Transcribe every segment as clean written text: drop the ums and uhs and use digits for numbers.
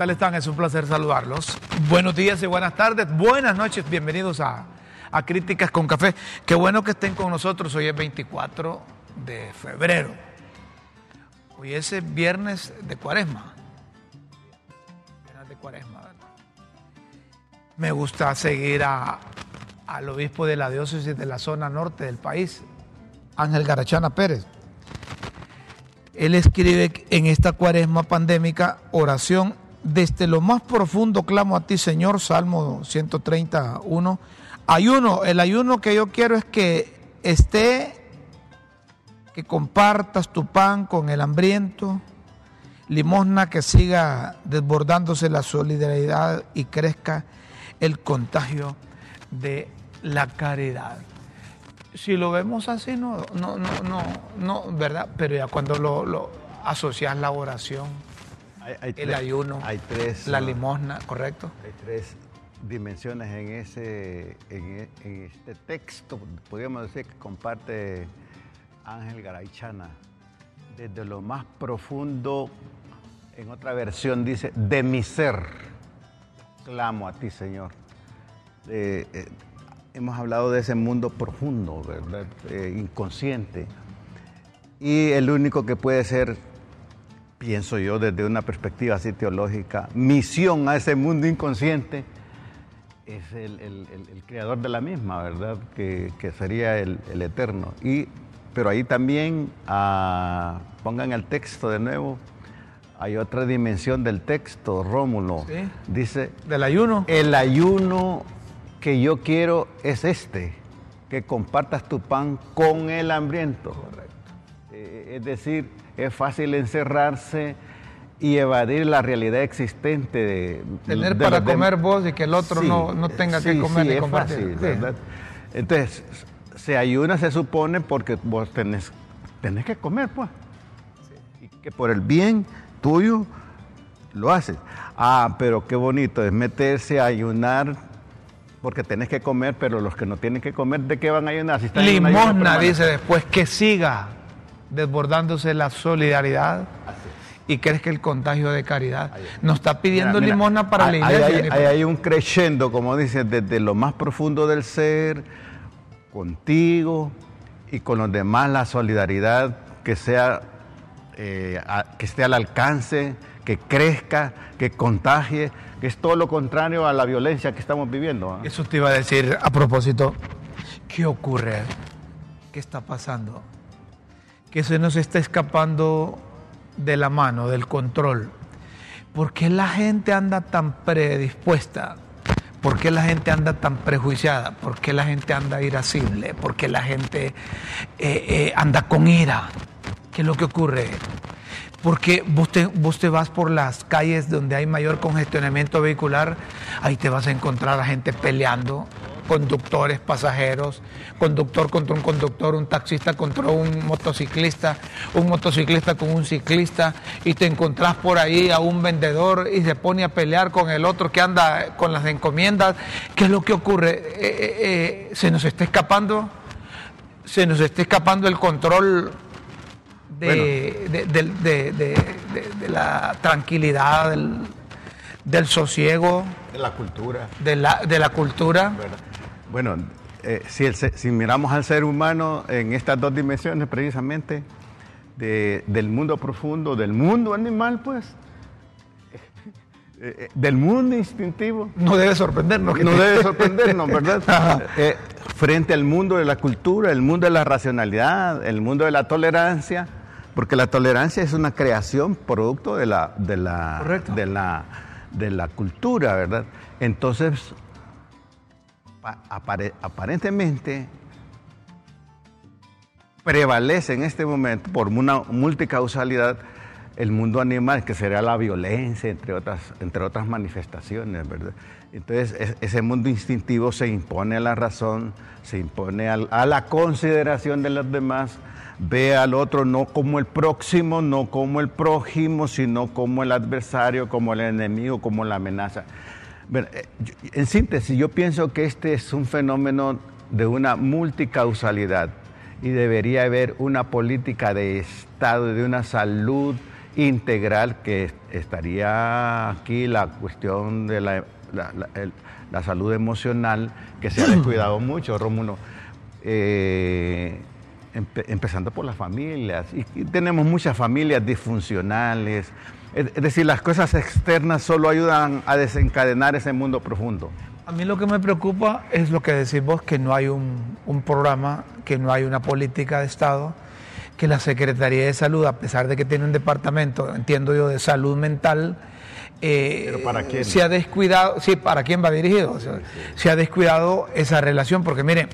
tal están? Es un placer saludarlos. Buenos días y buenas tardes, buenas noches, bienvenidos a Críticas con Café. Qué bueno que estén con nosotros, hoy es 24 de febrero. Hoy es el viernes de cuaresma. Me gusta seguir al obispo de la diócesis de la zona norte del país, Ángel Garachana Pérez. Él escribe en esta cuaresma pandémica, oración, desde lo más profundo clamo a ti, Señor, Salmo 131. Ayuno, el ayuno que yo quiero es que compartas tu pan con el hambriento, limosna que siga desbordándose la solidaridad y crezca el contagio de la caridad. Si lo vemos así, no, ¿verdad? Pero ya cuando lo asocias la oración, el ayuno, la limosna, ¿correcto? Hay tres dimensiones en este texto, podríamos decir, que comparte Ángel Garaychana. Desde lo más profundo, en otra versión dice, de mi ser, clamo a ti, Señor. Hemos hablado de ese mundo profundo, ¿verdad? Inconsciente. Y el único que puede ser, pienso yo, desde una perspectiva así teológica, misión a ese mundo inconsciente, es el creador de la misma, ¿verdad? Que sería el eterno. Pero ahí también, pongan el texto de nuevo, hay otra dimensión del texto, Rómulo. ¿Sí? Dice, ¿del ayuno? El ayuno que yo quiero es que compartas tu pan con el hambriento. Correcto. Es decir, es fácil encerrarse y evadir la realidad existente. Tener para comer vos y que el otro no tenga que comer y compartir. Fácil, ¿verdad? Entonces, se ayuna, se supone, porque vos tenés que comer, pues. Sí. Y que por el bien tuyo lo haces. Pero qué bonito es meterse a ayunar, porque tenés que comer, pero los que no tienen que comer, ¿de qué van a ayunar? Si están limosna, dice después, que siga desbordándose la solidaridad y crees que el contagio de caridad. Nos está pidiendo limosna para la iglesia. Hay un crescendo, como dicen, desde lo más profundo del ser, contigo y con los demás, la solidaridad que esté al alcance, que crezca, que contagie, que es todo lo contrario a la violencia que estamos viviendo, ¿eh? Eso te iba a decir a propósito. ¿Qué ocurre? ¿Qué está pasando? Que se nos está escapando de la mano, del control. ¿Por qué la gente anda tan predispuesta? ¿Por qué la gente anda tan prejuiciada? ¿Por qué la gente anda irascible? ¿Por qué la gente anda con ira? ¿Qué es lo que ocurre? Porque vos te vas por las calles donde hay mayor congestionamiento vehicular, ahí te vas a encontrar a gente peleando, conductores, pasajeros, conductor contra un conductor, un taxista contra un motociclista con un ciclista, y te encontrás por ahí a un vendedor y se pone a pelear con el otro que anda con las encomiendas. ¿Qué es lo que ocurre? Se nos está escapando el control de la tranquilidad, del sosiego, de la cultura. Bueno, si miramos al ser humano en estas dos dimensiones, precisamente del mundo profundo, del mundo animal, pues, del mundo instintivo, no debe sorprendernos, ¿verdad? Frente al mundo de la cultura, el mundo de la racionalidad, el mundo de la tolerancia. Porque la tolerancia es una creación producto de la cultura, ¿verdad? Entonces, aparentemente prevalece en este momento, por una multicausalidad, el mundo animal, que sería la violencia, entre otras manifestaciones, ¿verdad? Entonces, ese mundo instintivo se impone a la razón, se impone a la consideración de los demás. Ve al otro no como el próximo, no como el prójimo, sino como el adversario, como el enemigo, como la amenaza. Bueno, en síntesis, yo pienso que este es un fenómeno de una multicausalidad y debería haber una política de Estado, de una salud integral que estaría aquí la cuestión de la salud emocional, que se ha descuidado mucho, Rómulo, empezando por las familias. Y tenemos muchas familias disfuncionales. Es decir, las cosas externas solo ayudan a desencadenar ese mundo profundo. A mí lo que me preocupa es lo que decís vos, que no hay un programa, que no hay una política de Estado, que la Secretaría de Salud, a pesar de que tiene un departamento, entiendo yo, de salud mental, ¿pero para quién? Se ha descuidado, sí, ¿para quién va dirigido? O sea, sí. Se ha descuidado esa relación, porque mire,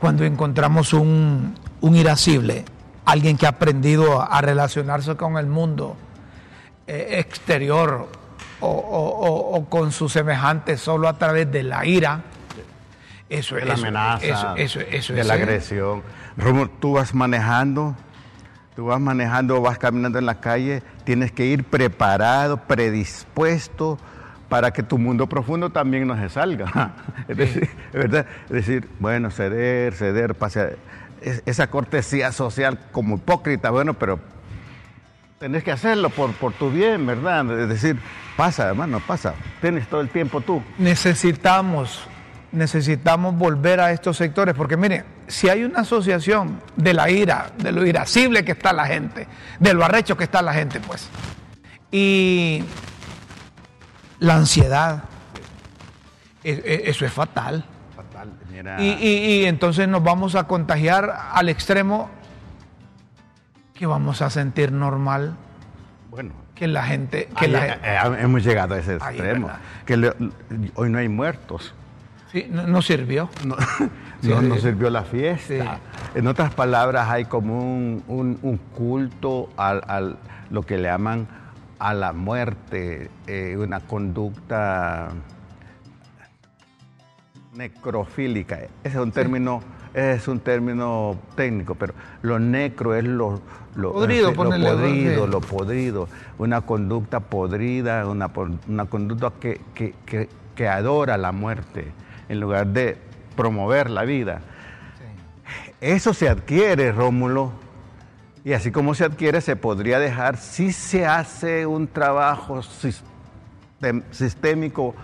cuando encontramos un irascible, alguien que ha aprendido a relacionarse con el mundo exterior o con sus semejantes solo a través de la ira, eso es la amenaza, eso, de la agresión. Rómulo, tú vas manejando, vas caminando en la calle, tienes que ir preparado, predispuesto para que tu mundo profundo también no se salga. Es decir, ¿verdad? Es decir, bueno, ceder, pasear. Esa cortesía social como hipócrita, bueno, pero tenés que hacerlo por tu bien, ¿verdad? Es decir, pasa, hermano, pasa. Tienes todo el tiempo tú. Necesitamos volver a estos sectores, porque mire, si hay una asociación de la ira, de lo irascible que está la gente, de lo arrecho que está la gente, pues, y la ansiedad, eso es fatal. Fatal, mira. Y entonces nos vamos a contagiar al extremo que vamos a sentir normal. Bueno. Que la gente... hemos llegado a ese extremo. Hoy no hay muertos. Sí, no sirvió. No sirvió la fiesta. Sí. En otras palabras, hay como un culto al lo que le llaman a la muerte, una conducta necrofílica. Ese es un término... Sí. Es un término técnico, pero lo necro es lo podrido, una conducta podrida, una conducta que adora la muerte en lugar de promover la vida. Sí. Eso se adquiere, Rómulo, y así como se adquiere, se podría dejar si se hace un trabajo sistémico,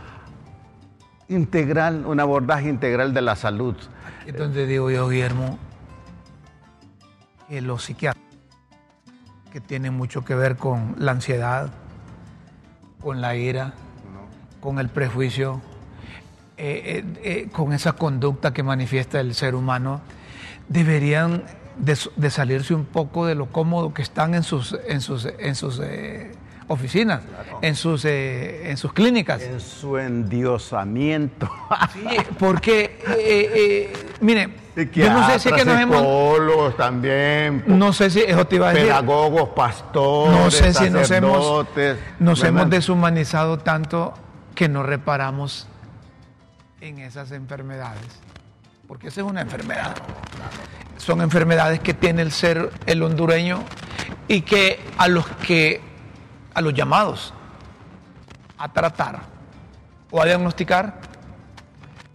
integral, un abordaje integral de la salud. Es donde digo yo, Guillermo, que los psiquiatras, que tienen mucho que ver con la ansiedad, con la ira, con el prejuicio, con esa conducta que manifiesta el ser humano, deberían de salirse un poco de lo cómodo que están en sus oficinas, claro. en sus clínicas. En su endiosamiento. Sí, porque, mire, yo no sé si es que nos hemos... Psicólogos también. No sé si, eso te iba a decir. Pedagogos, pastores, no sé si nos hemos deshumanizado tanto que no reparamos en esas enfermedades. Porque esa es una enfermedad. Son enfermedades que tiene el hondureño y que a los llamados a tratar o a diagnosticar,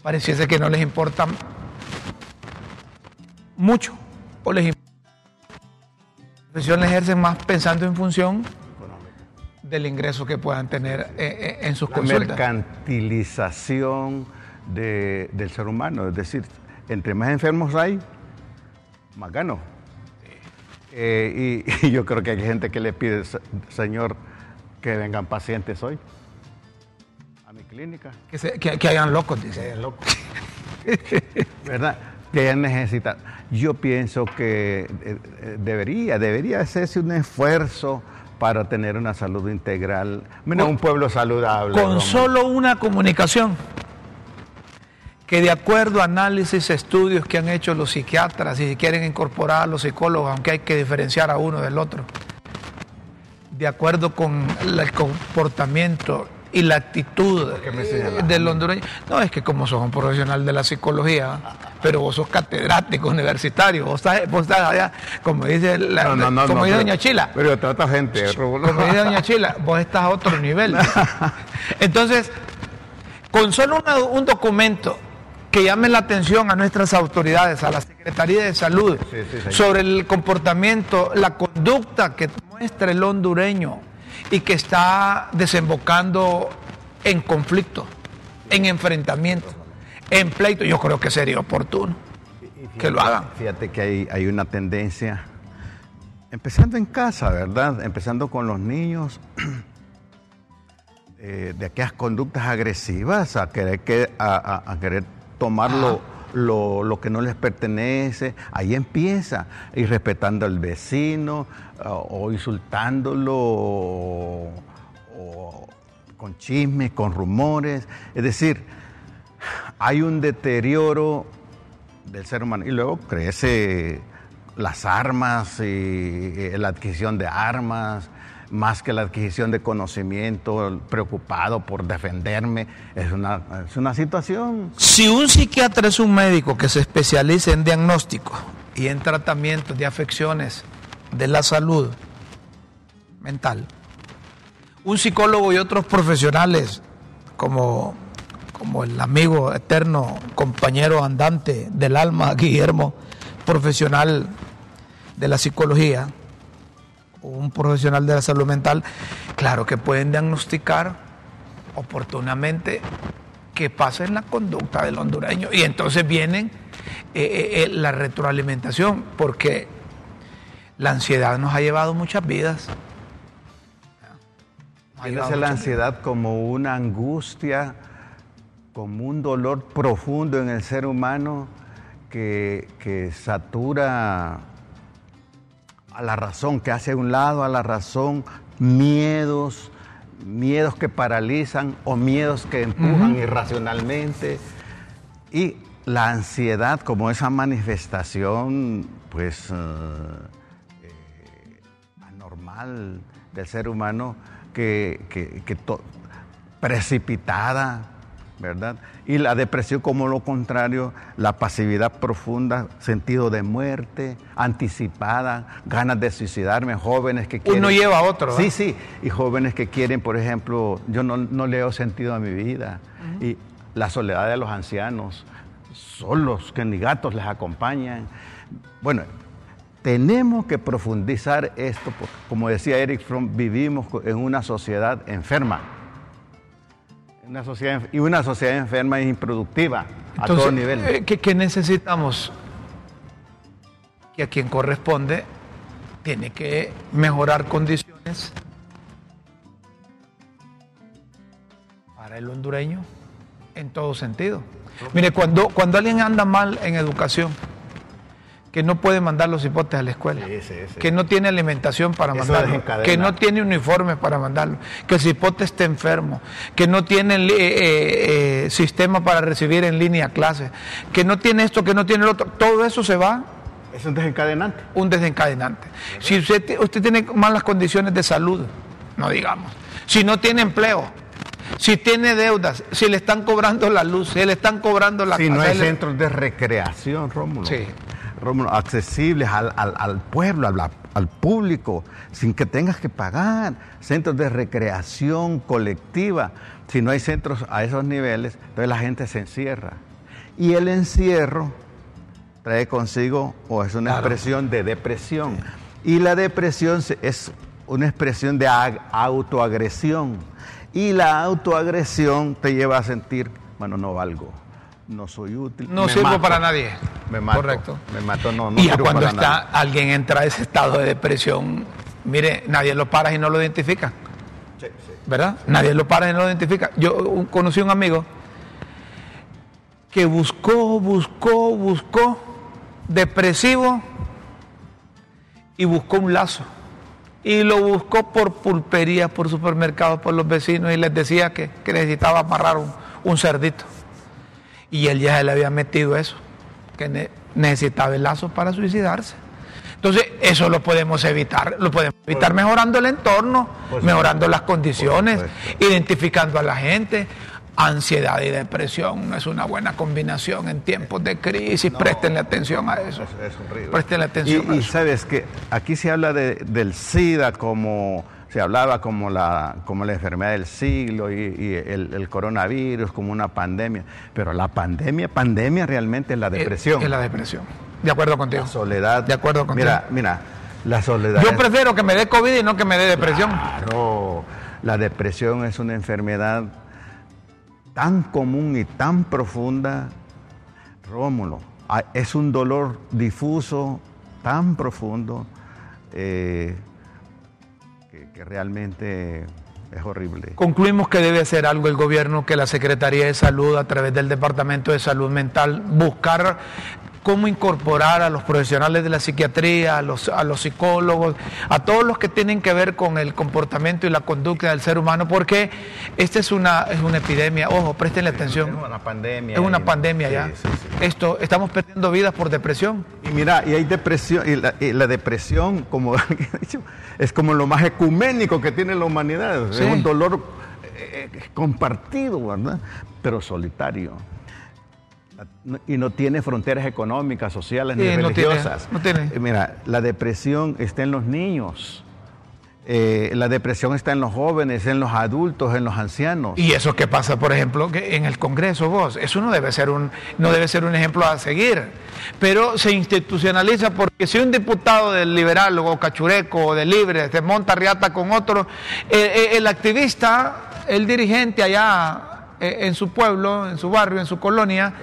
pareciese que no les importa mucho, o les importa. La profesión la ejercen más pensando en función del ingreso que puedan tener en sus consultas. La mercantilización del ser humano, es decir, entre más enfermos hay, más gano. Y yo creo que hay gente que le pide, señor, que vengan pacientes hoy a mi clínica. Que hayan locos, dice. Que hayan locos. ¿Verdad? Que hayan necesitado. Yo pienso que debería hacerse un esfuerzo para tener una salud integral. Mira, un pueblo saludable. Con solo una comunicación que, de acuerdo a análisis, estudios que han hecho los psiquiatras y si quieren incorporar a los psicólogos, aunque hay que diferenciar a uno del otro, de acuerdo con el comportamiento y la actitud del hondureño. No, es que como sos un profesional de la psicología, pero vos sos catedrático universitario, vos estás allá, como dice doña Chila. Pero trata gente. Como dice doña Chila, vos estás a otro nivel. Entonces, con solo un documento que llame la atención a nuestras autoridades, a la Secretaría de Salud, sí, sobre el comportamiento, la conducta que muestra el hondureño y que está desembocando en conflicto, en enfrentamiento, en pleito. Yo creo que sería oportuno que lo hagan. Fíjate que hay una tendencia, empezando en casa, ¿verdad? Empezando con los niños, de aquellas conductas agresivas, a querer tomarlo. Ajá. Lo que no les pertenece, ahí empieza, irrespetando al vecino, o insultándolo, o con chismes, con rumores. Es decir, hay un deterioro del ser humano. Y luego crece las armas, y la adquisición de armas, más que la adquisición de conocimiento, preocupado por defenderme. Es una situación. Si un psiquiatra es un médico que se especializa en diagnóstico y en tratamiento de afecciones de la salud mental, un psicólogo y otros profesionales, como el amigo eterno, compañero andante del alma, Guillermo, profesional de la psicología, un profesional de la salud mental, claro que pueden diagnosticar oportunamente qué pasa en la conducta del hondureño. Y entonces viene la retroalimentación, porque la ansiedad nos ha llevado muchas vidas. Fíjese la ansiedad como una angustia, como un dolor profundo en el ser humano que satura a la razón, que hace a un lado a la razón, miedos que paralizan o miedos que empujan irracionalmente. Y la ansiedad como esa manifestación, pues, anormal del ser humano, precipitada, ¿verdad? Y la depresión como lo contrario, la pasividad profunda, sentido de muerte, anticipada, ganas de suicidarme, jóvenes que quieren... Uno lleva a otro, ¿eh? Sí, y jóvenes que quieren, por ejemplo, yo no le veo sentido a mi vida. Uh-huh. Y la soledad de los ancianos, solos, que ni gatos les acompañan. Bueno, tenemos que profundizar esto, porque, como decía Eric Fromm, vivimos en una sociedad enferma. Una sociedad enferma e improductiva. Entonces, a todo nivel. ¿Qué necesitamos? Que a quien corresponde tiene que mejorar condiciones para el hondureño en todo sentido. Mire, cuando alguien anda mal en educación, que no puede mandar los hipotes a la escuela, sí. que no tiene alimentación para mandarlo, que no tiene uniformes para mandarlo, que el hipote está enfermo, que no tiene sistema para recibir en línea clases, que no tiene esto, que no tiene lo otro, todo eso se va. Es un desencadenante. Si usted tiene malas condiciones de salud, no digamos, si no tiene empleo, si tiene deudas, si le están cobrando la luz, si le están cobrando la casa. Si no hay centros de recreación, Rómulo. Sí. Accesibles al pueblo, al público, sin que tengas que pagar, centros de recreación colectiva. Si no hay centros a esos niveles, entonces la gente se encierra. Y el encierro trae consigo, o es una expresión de depresión. Sí. Y la depresión es una expresión de autoagresión. Y la autoagresión te lleva a sentir, bueno, no valgo. No soy útil. No sirvo para nadie. Me mato. Correcto. Me mato, no y sirvo cuando para nadie. Alguien entra a ese estado de depresión, mire, nadie lo para y no lo identifica. Sí. ¿Verdad? Sí. Nadie lo para y no lo identifica. Yo conocí un amigo que buscó, depresivo, y buscó un lazo. Y lo buscó por pulperías, por supermercados, por los vecinos, y les decía que necesitaba amarrar un cerdito. Y él ya se le había metido eso, que necesitaba el lazo para suicidarse. Entonces, eso lo podemos evitar. Lo podemos evitar mejorando el entorno, mejorando las condiciones, identificando a la gente. Ansiedad y depresión no es una buena combinación en tiempos de crisis. No, préstenle atención a eso. Es horrible. Préstenle atención a eso. Y sabes que aquí se habla del SIDA como... Se hablaba como la enfermedad del siglo y el coronavirus como una pandemia. Pero la pandemia realmente es la depresión. Es la depresión. De acuerdo contigo. La soledad. De acuerdo contigo. Mira, La soledad. Yo prefiero que me dé COVID y no que me dé depresión. Claro, la depresión es una enfermedad tan común y tan profunda, Rómulo. Es un dolor difuso, tan profundo, que realmente es horrible. Concluimos que debe hacer algo el gobierno, que la Secretaría de Salud, a través del Departamento de Salud Mental, buscar cómo incorporar a los profesionales de la psiquiatría, a los psicólogos, a todos los que tienen que ver con el comportamiento y la conducta del ser humano, porque esta es una epidemia. Ojo, préstenle atención. Es una pandemia. Es una pandemia ya. Sí, sí, sí. Esto, estamos perdiendo vidas por depresión. Y mira, y hay depresión, y la depresión, como alguien ha dicho, es como lo más ecuménico que tiene la humanidad. Sí. Es un dolor compartido, ¿verdad? Pero solitario. Y no tiene fronteras económicas, sociales, sí, ni religiosas. No tiene. Mira, la depresión está en los niños, la depresión está en los jóvenes, en los adultos, en los ancianos. Y eso que pasa, por ejemplo, que en el Congreso, vos, eso no debe ser un ejemplo a seguir, pero se institucionaliza, porque si un diputado del liberal o cachureco o de libre se monta riata con otro, el activista, el dirigente allá en su pueblo, en su barrio, en su colonia,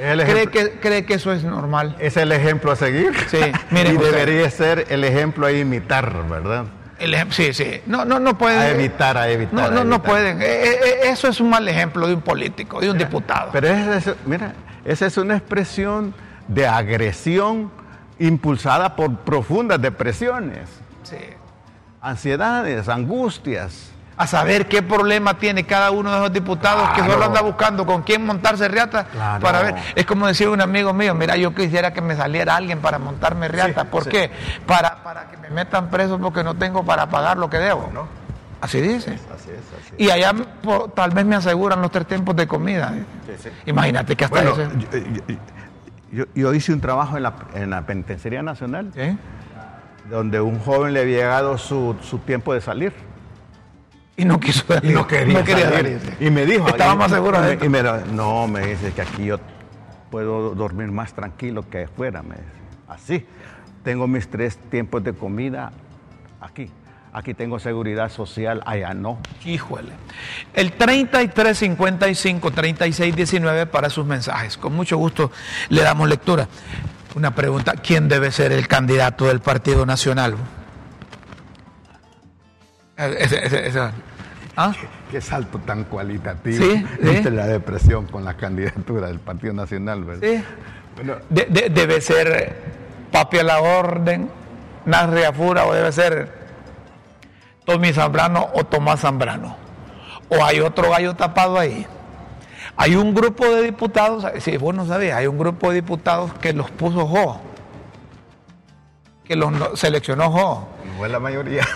cree que eso es normal. Es el ejemplo a seguir. Sí, miren, y debería ser el ejemplo a imitar, ¿verdad? Sí, sí. No pueden. A evitar. No pueden. Eso es un mal ejemplo de un político, de un diputado. Pero esa es una expresión de agresión impulsada por profundas depresiones, sí, ansiedades, angustias. A saber qué problema tiene cada uno de esos diputados, claro, que solo anda buscando con quién montarse riata, claro, para ver. Es como decía un amigo mío, mira, yo quisiera que me saliera alguien para montarme riata. Sí, ¿por sí. qué? Para que me metan preso porque no tengo para pagar lo que debo, ¿no? Así dice. Así es. Y allá tal vez me aseguran los 3 tiempos de comida. Sí, sí. Imagínate que hasta eso. Yo hice un trabajo en la Penitenciaría Nacional, ¿sí?, donde un joven le había llegado su tiempo de salir. Y no quiso salir. No quería salir. Y me dijo... Estaba más seguro de esto. No, me dice que aquí yo puedo dormir más tranquilo que afuera, me dice. Así. Tengo mis 3 tiempos de comida aquí. Aquí tengo seguridad social, allá no. Híjole. El 3355-3619 para sus mensajes. Con mucho gusto le damos lectura. Una pregunta, ¿quién debe ser el candidato del Partido Nacional? ¿Ah? Qué salto tan cualitativo, ¿sí?, entre la depresión con la candidatura del Partido Nacional, ¿verdad? Sí. Bueno, debe ser Papi a la Orden, Nasri Afura, o debe ser Tommy Zambrano o Tomás Zambrano. O hay otro gallo tapado ahí. Hay un grupo de diputados, si vos no sabías, hay un grupo de diputados que los puso Jo, que los seleccionó Jo. No es la mayoría.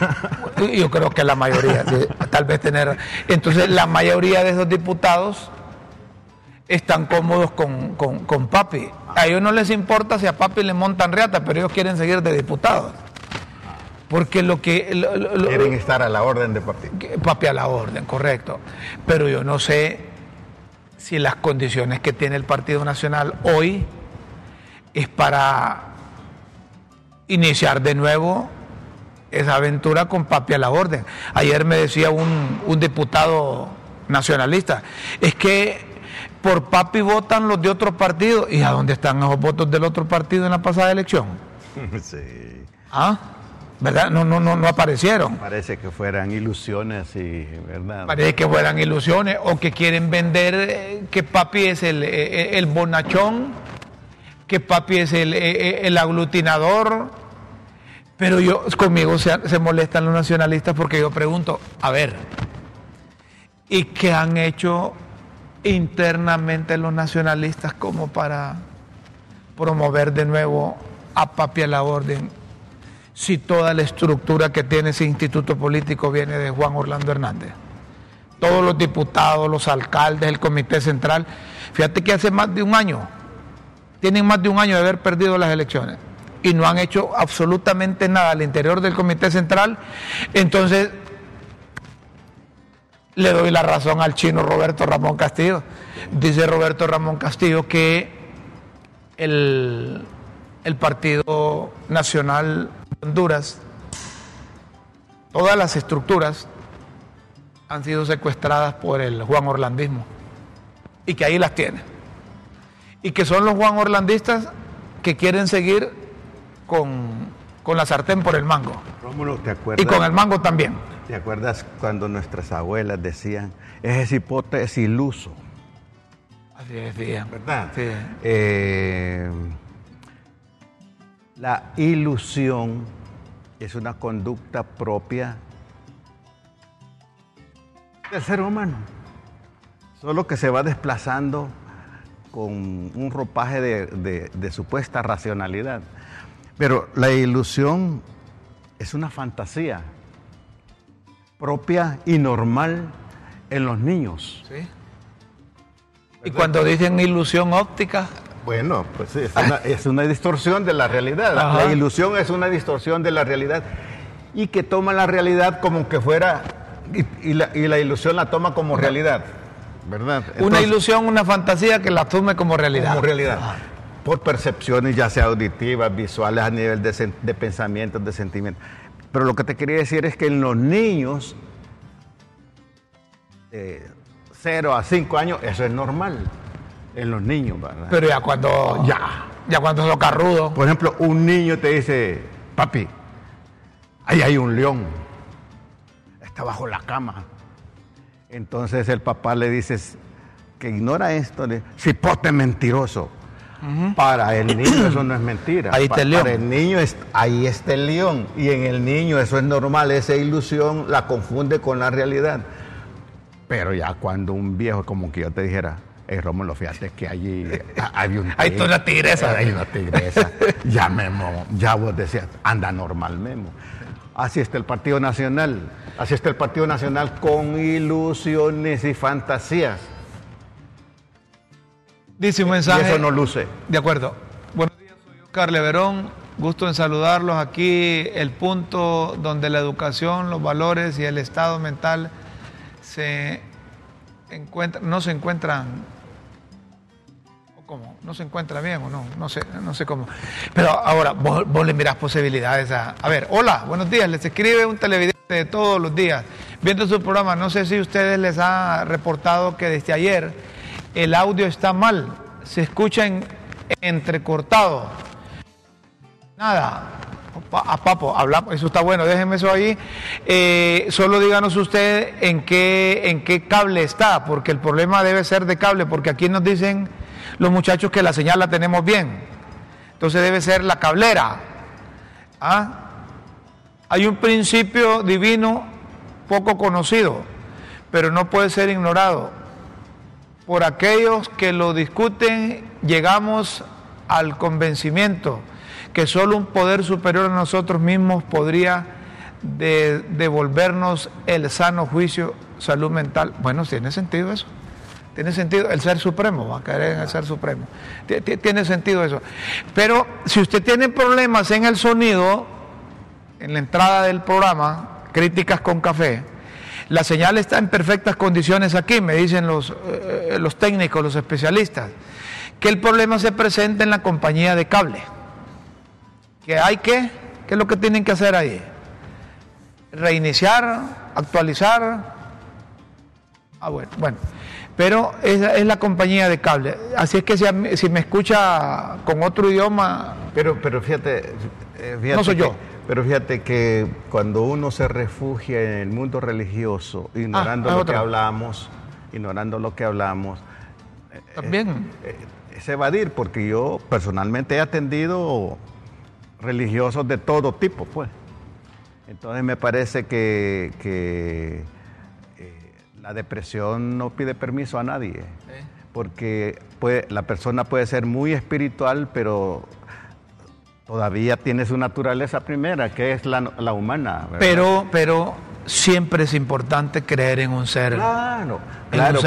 Yo creo que la mayoría, tal vez tener... Entonces, la mayoría de esos diputados están cómodos con Papi. A ellos no les importa si a Papi le montan riata, pero ellos quieren seguir de diputados. Porque lo que... quieren estar a la orden de Papi. Papi a la orden, correcto. Pero yo no sé si las condiciones que tiene el Partido Nacional hoy es para... iniciar de nuevo esa aventura con Papi a la Orden. Ayer me decía un diputado nacionalista, es que por Papi votan los de otro partido. ¿Y a dónde están esos votos del otro partido en la pasada elección? Sí. ¿Ah? ¿Verdad? No aparecieron. Parece que fueran ilusiones, y ¿verdad? Parece que fueran ilusiones, o que quieren vender que Papi es el bonachón, que Papi es el aglutinador. Pero conmigo se molestan los nacionalistas, porque yo pregunto, a ver, ¿y qué han hecho internamente los nacionalistas como para promover de nuevo a Papi a la Orden, si toda la estructura que tiene ese instituto político viene de Juan Orlando Hernández? Todos los diputados, los alcaldes, el comité central. Fíjate que hace más de un año, tienen más de un año de haber perdido las elecciones y no han hecho absolutamente nada al interior del Comité Central. Entonces, le doy la razón al chino Roberto Ramón Castillo. Dice Roberto Ramón Castillo que el Partido Nacional de Honduras Todas las estructuras han sido secuestradas por el Juan Orlandismo y que ahí las tiene. Y que son los Juan Orlandistas que quieren seguir con la sartén por el mango. Rómulo, ¿te acuerdas? Y con el mango también. ¿Te acuerdas cuando nuestras abuelas decían, ese cipote es iluso? Así decían. ¿Verdad? Sí. La ilusión es una conducta propia del ser humano, solo que se va desplazando con un ropaje de supuesta racionalidad. Pero la ilusión es una fantasía propia y normal en los niños. Sí. Y cuando dicen ilusión óptica... Bueno, pues es una distorsión de la realidad. Ajá. La ilusión es una distorsión de la realidad y que toma la realidad como que fuera, y la ilusión la toma como realidad, ¿verdad? Entonces, una ilusión, una fantasía que la asume como realidad. Como realidad. Ajá. Por percepciones ya sea auditivas, visuales, a nivel de pensamientos, de sentimientos. Pero lo que te quería decir es que en los niños, 0 a 5 años, eso es normal. En los niños, ¿verdad? Pero ya cuando... Ya cuando son carrudos. Por ejemplo, un niño te dice, papi, ahí hay un león. Está bajo la cama. Entonces el papá le dice, que ignora esto, le dice, cipote mentiroso. Uh-huh. Para el niño eso no es mentira. Ahí está el león. Para el niño, ahí está el león. Y en el niño eso es normal, esa ilusión la confunde con la realidad. Pero ya cuando un viejo, como que yo te dijera, Rómulo, fíjate que allí hay un tigre. Ahí está una tigresa. Hay una tigresa. Ya, Memo, ya vos decías, anda normal, Memo. Así está el Partido Nacional. Así está el Partido Nacional con ilusiones y fantasías. Dice un mensaje. Y eso no luce. De acuerdo. Buenos días, soy Oscar Leverón. Gusto en saludarlos. Aquí el punto donde la educación, los valores y el estado mental no se encuentran bien, no sé cómo. Pero ahora vos le mirás posibilidades a ver, hola, buenos días, les escribe un televidente de todos los días viendo su programa, no sé si ustedes les ha reportado que desde ayer el audio está mal, se escucha entrecortado. Nada, a papo, hablamos, eso está bueno, déjenme eso ahí. Solo díganos usted en qué cable está, porque el problema debe ser de cable, porque aquí nos dicen los muchachos que la señal la tenemos bien. Entonces debe ser la cablera. ¿Ah? Hay un principio divino poco conocido, pero no puede ser ignorado. Por aquellos que lo discuten, llegamos al convencimiento que solo un poder superior a nosotros mismos podría devolvernos el sano juicio, salud mental. Bueno, tiene sentido eso. Tiene sentido el ser supremo, va a caer en el ser supremo. Tiene sentido eso. Pero si usted tiene problemas en el sonido, en la entrada del programa, Críticas con Café, la señal está en perfectas condiciones aquí, me dicen los técnicos, los especialistas, que el problema se presenta en la compañía de cable. ¿Qué hay que? ¿Qué es lo que tienen que hacer ahí? Reiniciar, actualizar. Ah, bueno. Pero esa es la compañía de cable. Así es que si me escucha con otro idioma... Pero fíjate no soy yo. Pero fíjate que cuando uno se refugia en el mundo religioso, ignorando lo que hablamos... También. Es evadir, porque yo personalmente he atendido... religiosos de todo tipo, pues. Entonces me parece que la depresión no pide permiso a nadie, porque la persona puede ser muy espiritual, pero todavía tiene su naturaleza primera, que es la humana, ¿verdad? Pero siempre es importante creer en un ser. Claro,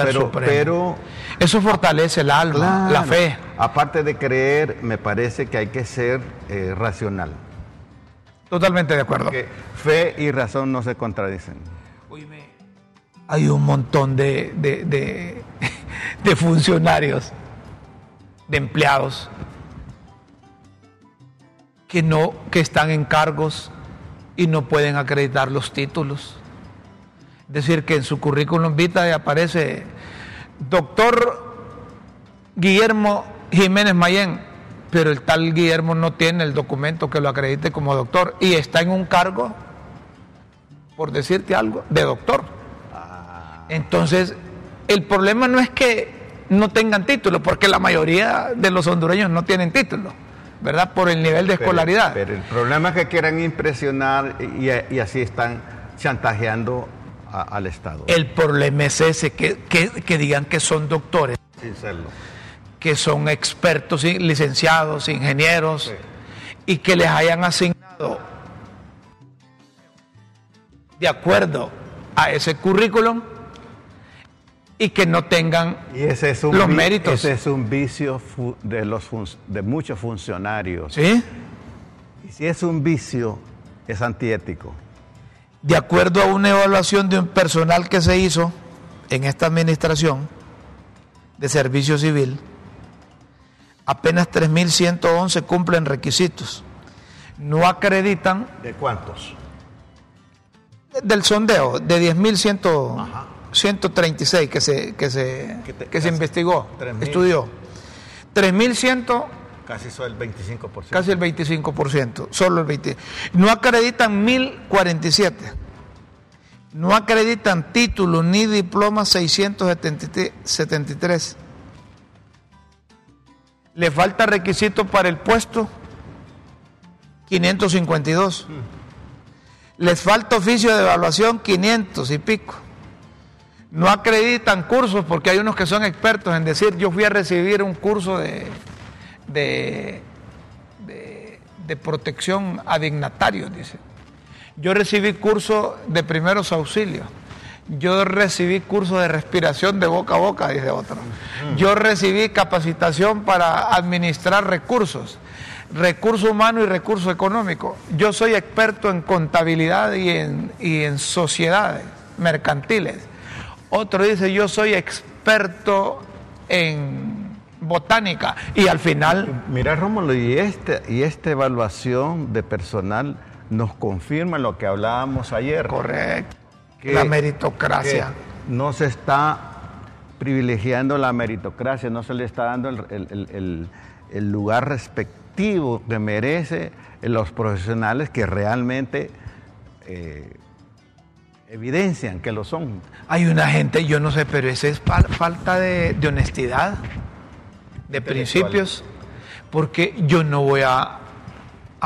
supremo. Pero eso fortalece el alma, claro, la fe. Aparte de creer, me parece que hay que ser racional. Totalmente de acuerdo. Porque fe y razón no se contradicen. Hay un montón de funcionarios, de empleados, que están en cargos y no pueden acreditar los títulos. Es decir, que en su currículum vitae aparece doctor Guillermo Jiménez Mayén, pero el tal Guillermo no tiene el documento que lo acredite como doctor y está en un cargo, por decirte algo, de doctor. Entonces, el problema no es que no tengan título, porque la mayoría de los hondureños no tienen título, ¿verdad? Por el nivel de escolaridad. Pero el problema es que quieran impresionar y así están chantajeando al Estado. El problema es ese, que digan que son doctores, sin serlo, que son expertos, licenciados, ingenieros, sí, y que les hayan asignado de acuerdo a ese currículum y que no tengan los méritos. Ese es un vicio de muchos funcionarios. ¿Sí? Y si es un vicio, es antiético. De acuerdo a una evaluación de un personal que se hizo en esta administración de servicio civil, apenas 3.111 cumplen requisitos. No acreditan. ¿De cuántos? Del sondeo, de 10.136 que se investigó, 3, estudió. 3.100. Casi solo el 25%. Casi el 25%, solo el 25%. No acreditan 1.047. No acreditan título ni diploma 673. Le falta requisito para el puesto 552. Les falta oficio de evaluación 500 y pico. No acreditan cursos porque hay unos que son expertos en decir: yo fui a recibir un curso de protección a dignatarios, dice. Yo recibí curso de primeros auxilios. Yo recibí curso de respiración de boca a boca, dice otro. Yo recibí capacitación para administrar recursos humanos y recursos económicos. Yo soy experto en contabilidad y en sociedades mercantiles. Otro dice: yo soy experto en botánica. Y al final... Mira, Rómulo, y esta evaluación de personal nos confirma lo que hablábamos ayer. Correcto. Que la meritocracia. Que no se está privilegiando la meritocracia, no se le está dando el lugar respectivo que merece los profesionales que realmente evidencian que lo son. Hay una gente, yo no sé, pero esa es falta de honestidad, de principios, porque yo no voy a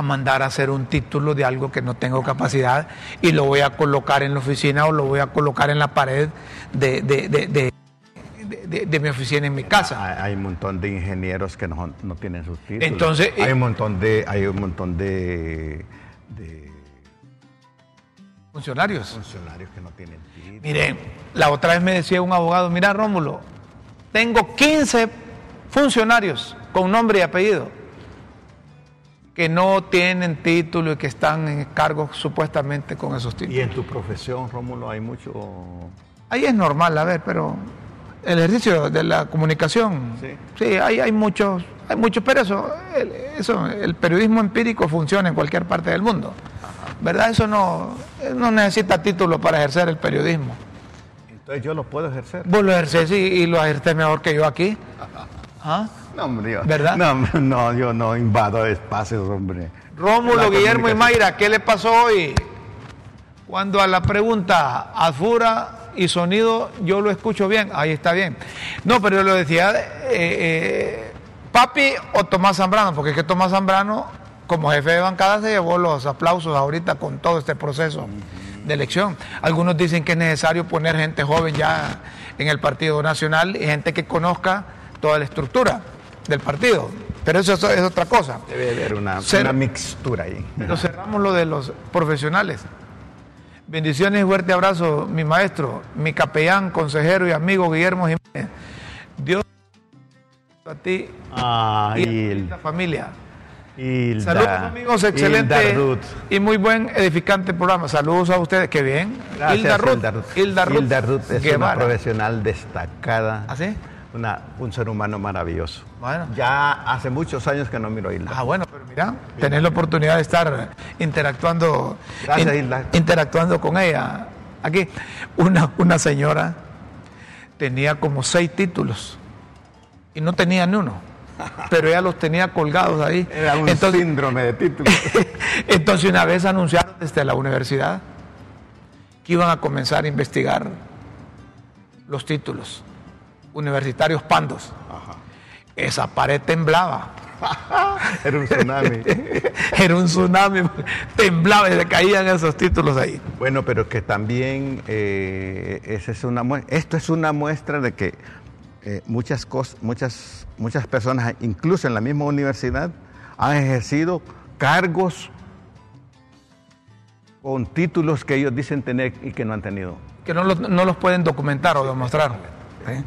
mandar a hacer un título de algo que no tengo capacidad y lo voy a colocar en la oficina o lo voy a colocar en la pared de mi oficina en mi casa. Hay un montón de ingenieros que no tienen sus títulos. Entonces, hay un montón de funcionarios que no tienen títulos. Miren, la otra vez me decía un abogado: mira, Rómulo, tengo 15 funcionarios con nombre y apellido que no tienen título y que están en cargos supuestamente con esos títulos. ¿Y en tu profesión, Rómulo, hay mucho...? Ahí es normal, pero el ejercicio de la comunicación, sí hay muchos, pero el periodismo empírico funciona en cualquier parte del mundo. Ajá. ¿Verdad? Eso no necesita título para ejercer el periodismo. Entonces yo lo puedo ejercer. Vos lo ejercés y lo ejercés mejor que yo aquí. Ajá. ¿Ah? No, hombre, ¿verdad? No, yo no invado espacios, hombre. Rómulo, Guillermo y Mayra, ¿qué le pasó hoy? Cuando a la pregunta adjura y sonido, yo lo escucho bien, ahí está bien. No, pero yo lo decía, Papi o Tomás Zambrano, porque es que Tomás Zambrano, como jefe de bancada, se llevó los aplausos ahorita con todo este proceso de elección. Algunos dicen que es necesario poner gente joven ya en el Partido Nacional y gente que conozca toda la estructura del partido, pero eso es otra cosa. Debe haber una mixtura ahí. Lo cerramos lo de los profesionales. Bendiciones y fuerte abrazo, mi maestro, mi capellán, consejero y amigo Guillermo Jiménez. Dios a ti y a la familia. Hilda. Saludos, amigos, excelente y muy buen edificante programa. Saludos a ustedes, qué bien. Gracias, Hilda Ruth es Xiomara, una profesional destacada. ¿Así? Un ser humano maravilloso. Bueno. Ya hace muchos años que no miro a Hilda. Ah, bueno, pero Mirá, tenés la oportunidad de estar interactuando, interactuando con ella. Aquí, una señora tenía como 6 títulos y no tenía ni uno, pero ella los tenía colgados ahí. Era un síndrome de títulos. Entonces una vez anunciaron desde la universidad que iban a comenzar a investigar los títulos universitarios pandos. Ajá. Esa pared temblaba. Era un tsunami. Era un tsunami, temblaba y se caían esos títulos ahí. Bueno, pero que también esa es una muestra, esto es una muestra de que muchas personas, incluso en la misma universidad, han ejercido cargos con títulos que ellos dicen tener y que no han tenido. Que no los pueden documentar o demostrar. ¿Eh?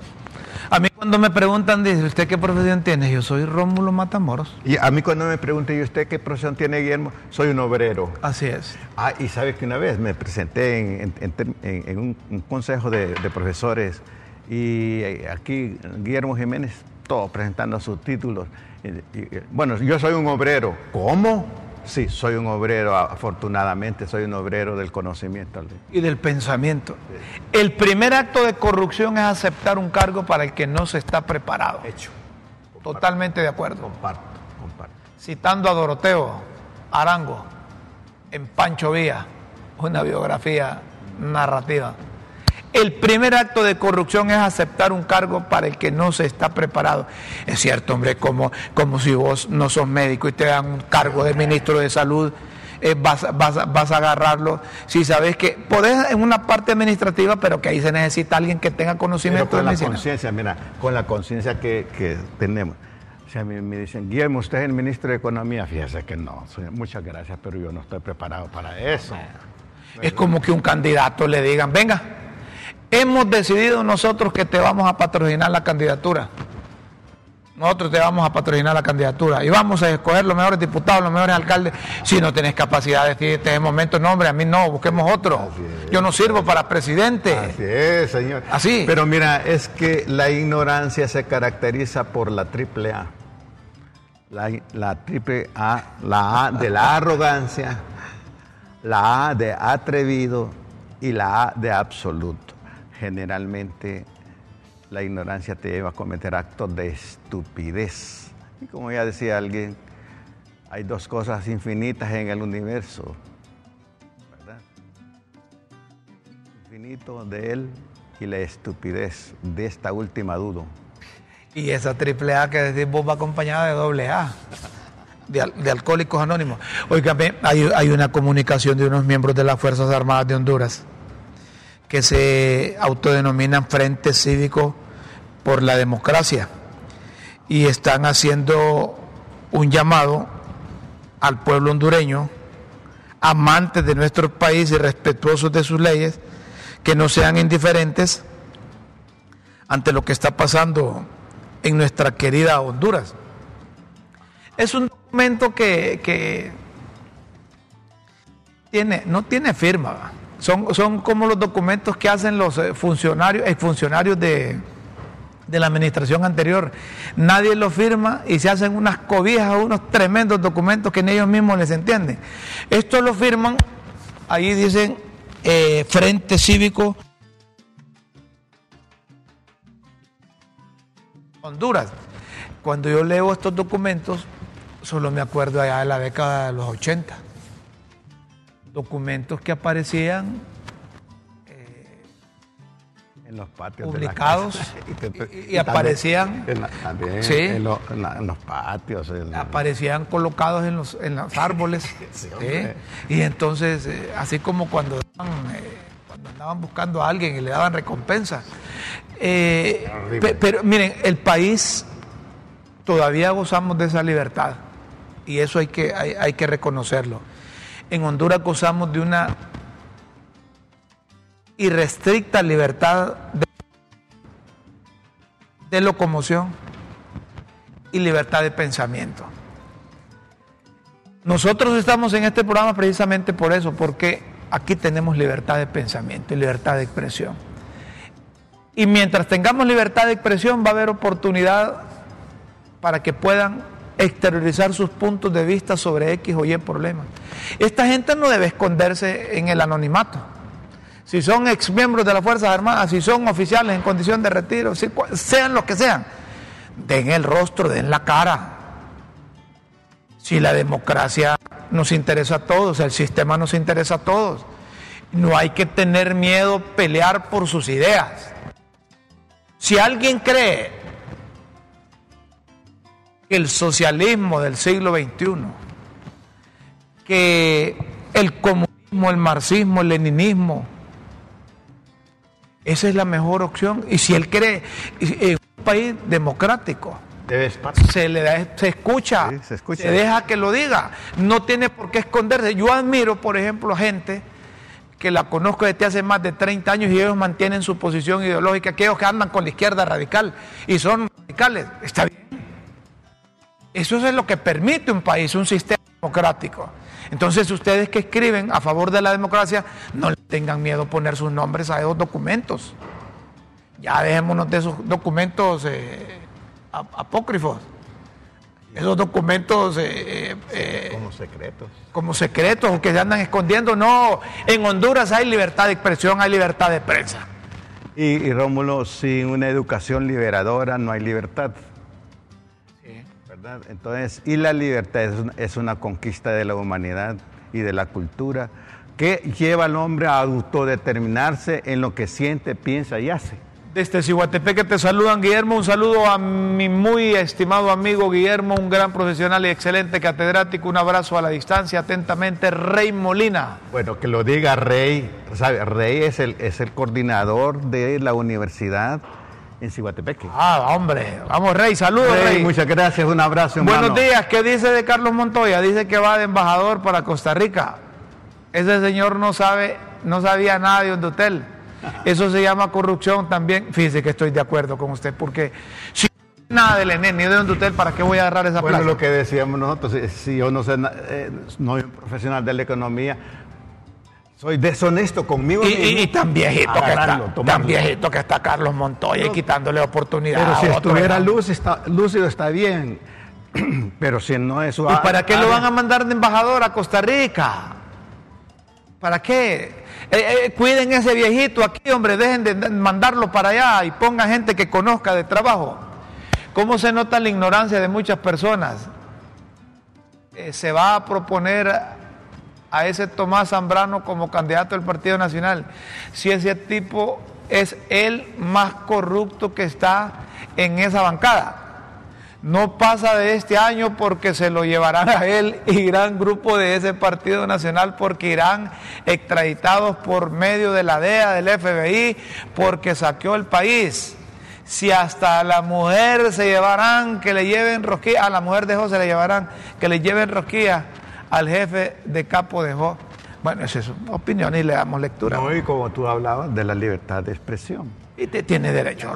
A mí cuando me preguntan, dice, ¿usted qué profesión tiene? Yo soy Rómulo Matamoros. Y a mí cuando me preguntan, ¿y usted qué profesión tiene, Guillermo? Soy un obrero. Así es. Ah, y sabes que una vez me presenté en un consejo de profesores, y aquí Guillermo Jiménez, todo presentando sus títulos. Bueno, yo soy un obrero. ¿Cómo? Sí, soy un obrero, afortunadamente soy un obrero del conocimiento. Y del pensamiento. Sí. El primer acto de corrupción es aceptar un cargo para el que no se está preparado. Hecho. Comparto. Totalmente de acuerdo. Comparto. Citando a Doroteo Arango en Pancho Villa, una biografía narrativa. El primer acto de corrupción es aceptar un cargo para el que no se está preparado. Es cierto, hombre, como si vos no sos médico y te dan un cargo de ministro de salud, vas a agarrarlo. Si sabes que podés en una parte administrativa, pero que ahí se necesita alguien que tenga conocimiento de medicina. Con la conciencia que tenemos. O sea, me dicen, Guillermo, usted es el ministro de Economía. Fíjese que no, muchas gracias, pero yo no estoy preparado para eso. Es como que un candidato le digan, venga, hemos decidido nosotros que te vamos a patrocinar la candidatura. Nosotros te vamos a patrocinar la candidatura y vamos a escoger los mejores diputados, los mejores alcaldes. Si no tenés capacidades, en este momento, no, hombre, a mí no, busquemos otro. Yo no sirvo para presidente. Así es, señor. Así. Pero mira, es que la ignorancia se caracteriza por la triple A. La triple A, la A de la arrogancia, la A de atrevido y la A de absoluto. Generalmente la ignorancia te lleva a cometer actos de estupidez. Y como ya decía alguien, hay 2 cosas infinitas en el universo, ¿verdad? Infinito de él y la estupidez de esta última dudo. Y esa triple A que decís vos va acompañada de doble A. De Alcohólicos Anónimos. Oiga, hay una comunicación de unos miembros de las Fuerzas Armadas de Honduras que se autodenominan Frente Cívico por la Democracia y están haciendo un llamado al pueblo hondureño, amantes de nuestro país y respetuosos de sus leyes, que no sean indiferentes ante lo que está pasando en nuestra querida Honduras. Es un documento que no tiene firma. Son como los documentos que hacen los exfuncionarios de la administración anterior. Nadie los firma y se hacen unas cobijas, unos tremendos documentos que ni ellos mismos les entienden. Estos los firman, ahí dicen Frente Cívico Honduras. Cuando yo leo estos documentos, solo me acuerdo allá de la década de los 80. Documentos que aparecían en los patios publicados de la casa. y aparecían también, sí, en los patios. Aparecían colocados en los árboles. Sí, y entonces, así como cuando andaban buscando a alguien y le daban recompensa. Pero miren, el país todavía gozamos de esa libertad y eso hay que reconocerlo. En Honduras gozamos de una irrestricta libertad de locomoción y libertad de pensamiento. Nosotros estamos en este programa precisamente por eso, porque aquí tenemos libertad de pensamiento y libertad de expresión. Y mientras tengamos libertad de expresión va a haber oportunidad para que puedan exteriorizar sus puntos de vista sobre X o Y problemas. Esta gente no debe esconderse en el anonimato. Si son ex miembros de las Fuerzas Armadas, si son oficiales en condición de retiro, si, sean los que sean, den el rostro, den la cara. Si la democracia nos interesa a todos, el sistema nos interesa a todos, no hay que tener miedo a pelear por sus ideas. Si alguien cree que el socialismo del siglo XXI, que el comunismo, el marxismo, el leninismo, esa es la mejor opción, y si él cree en un país democrático, se le da, se escucha, sí, se escucha, se deja que lo diga, no tiene por qué esconderse. Yo admiro, por ejemplo, gente que la conozco desde hace más de 30 años y ellos mantienen su posición ideológica, aquellos que andan con la izquierda radical y son radicales, está bien. Eso es lo que permite un país, un sistema democrático. Entonces, ustedes que escriben a favor de la democracia, no le tengan miedo poner sus nombres a esos documentos. Ya dejémonos de esos documentos apócrifos, esos documentos como secretos. Como secretos o que se andan escondiendo. No, en Honduras hay libertad de expresión, hay libertad de prensa. Y Rómulo, sin una educación liberadora no hay libertad. Sí. ¿Verdad? Entonces, y la libertad es una conquista de la humanidad y de la cultura que lleva al hombre a autodeterminarse en lo que siente, piensa y hace. Desde Cihuatepeque te saludan, Guillermo, un saludo a mi muy estimado amigo Guillermo, un gran profesional y excelente catedrático, un abrazo a la distancia, atentamente, Rey Molina. Bueno, que lo diga Rey, ¿sabe? Rey es el coordinador de la universidad en Cihuatepeque. Ah, hombre, vamos Rey, saludos Rey. Muchas gracias, un abrazo, hermano. Buenos días, ¿qué dice de Carlos Montoya? Dice que va de embajador para Costa Rica. Ese señor no sabía nada de Hondutel. Eso se llama corrupción también. Fíjese que estoy de acuerdo con usted, porque si no nada de Lenin ni de Hondutel, ¿para qué voy a agarrar esa plaza? Bueno, lo que decíamos nosotros, si yo no soy un profesional de la economía, soy deshonesto conmigo mismo. Y tan viejito que está Carlos Montoya, no, y quitándole oportunidad. Pero si estuviera lúcido está bien, pero si no es su... ¿Y para qué lo van a mandar de embajador a Costa Rica? ¿Para qué? Cuiden ese viejito aquí, hombre, dejen de mandarlo para allá y pongan gente que conozca de trabajo. ¿Cómo se nota la ignorancia de muchas personas? Se va a proponer a ese Tomás Zambrano como candidato del Partido Nacional. Si ese tipo es el más corrupto que está en esa bancada. No pasa de este año porque se lo llevarán a él y gran grupo de ese Partido Nacional, porque irán extraditados por medio de la DEA, del FBI, porque saqueó el país. Si hasta a la mujer se llevarán, que le lleven rosquilla, a la mujer de José le llevarán, que le lleven rosquilla al jefe de capo de José. Bueno, esa es su opinión y le damos lectura. No, y como tú hablabas de la libertad de expresión. Y tiene derecho.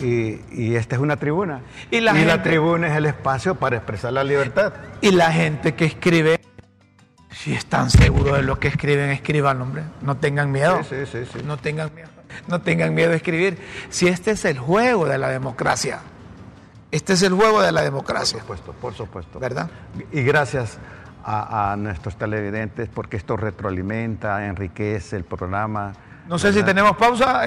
Y esta es una tribuna. La tribuna es el espacio para expresar la libertad. Y la gente que escribe, si están seguros de lo que escriben, escriban, hombre. No tengan miedo. Sí. No tengan miedo a escribir. Si este es el juego de la democracia. Este es el juego de la democracia. Por supuesto. ¿Verdad? Y gracias a nuestros televidentes, porque esto retroalimenta, enriquece el programa. No sé si tenemos pausa,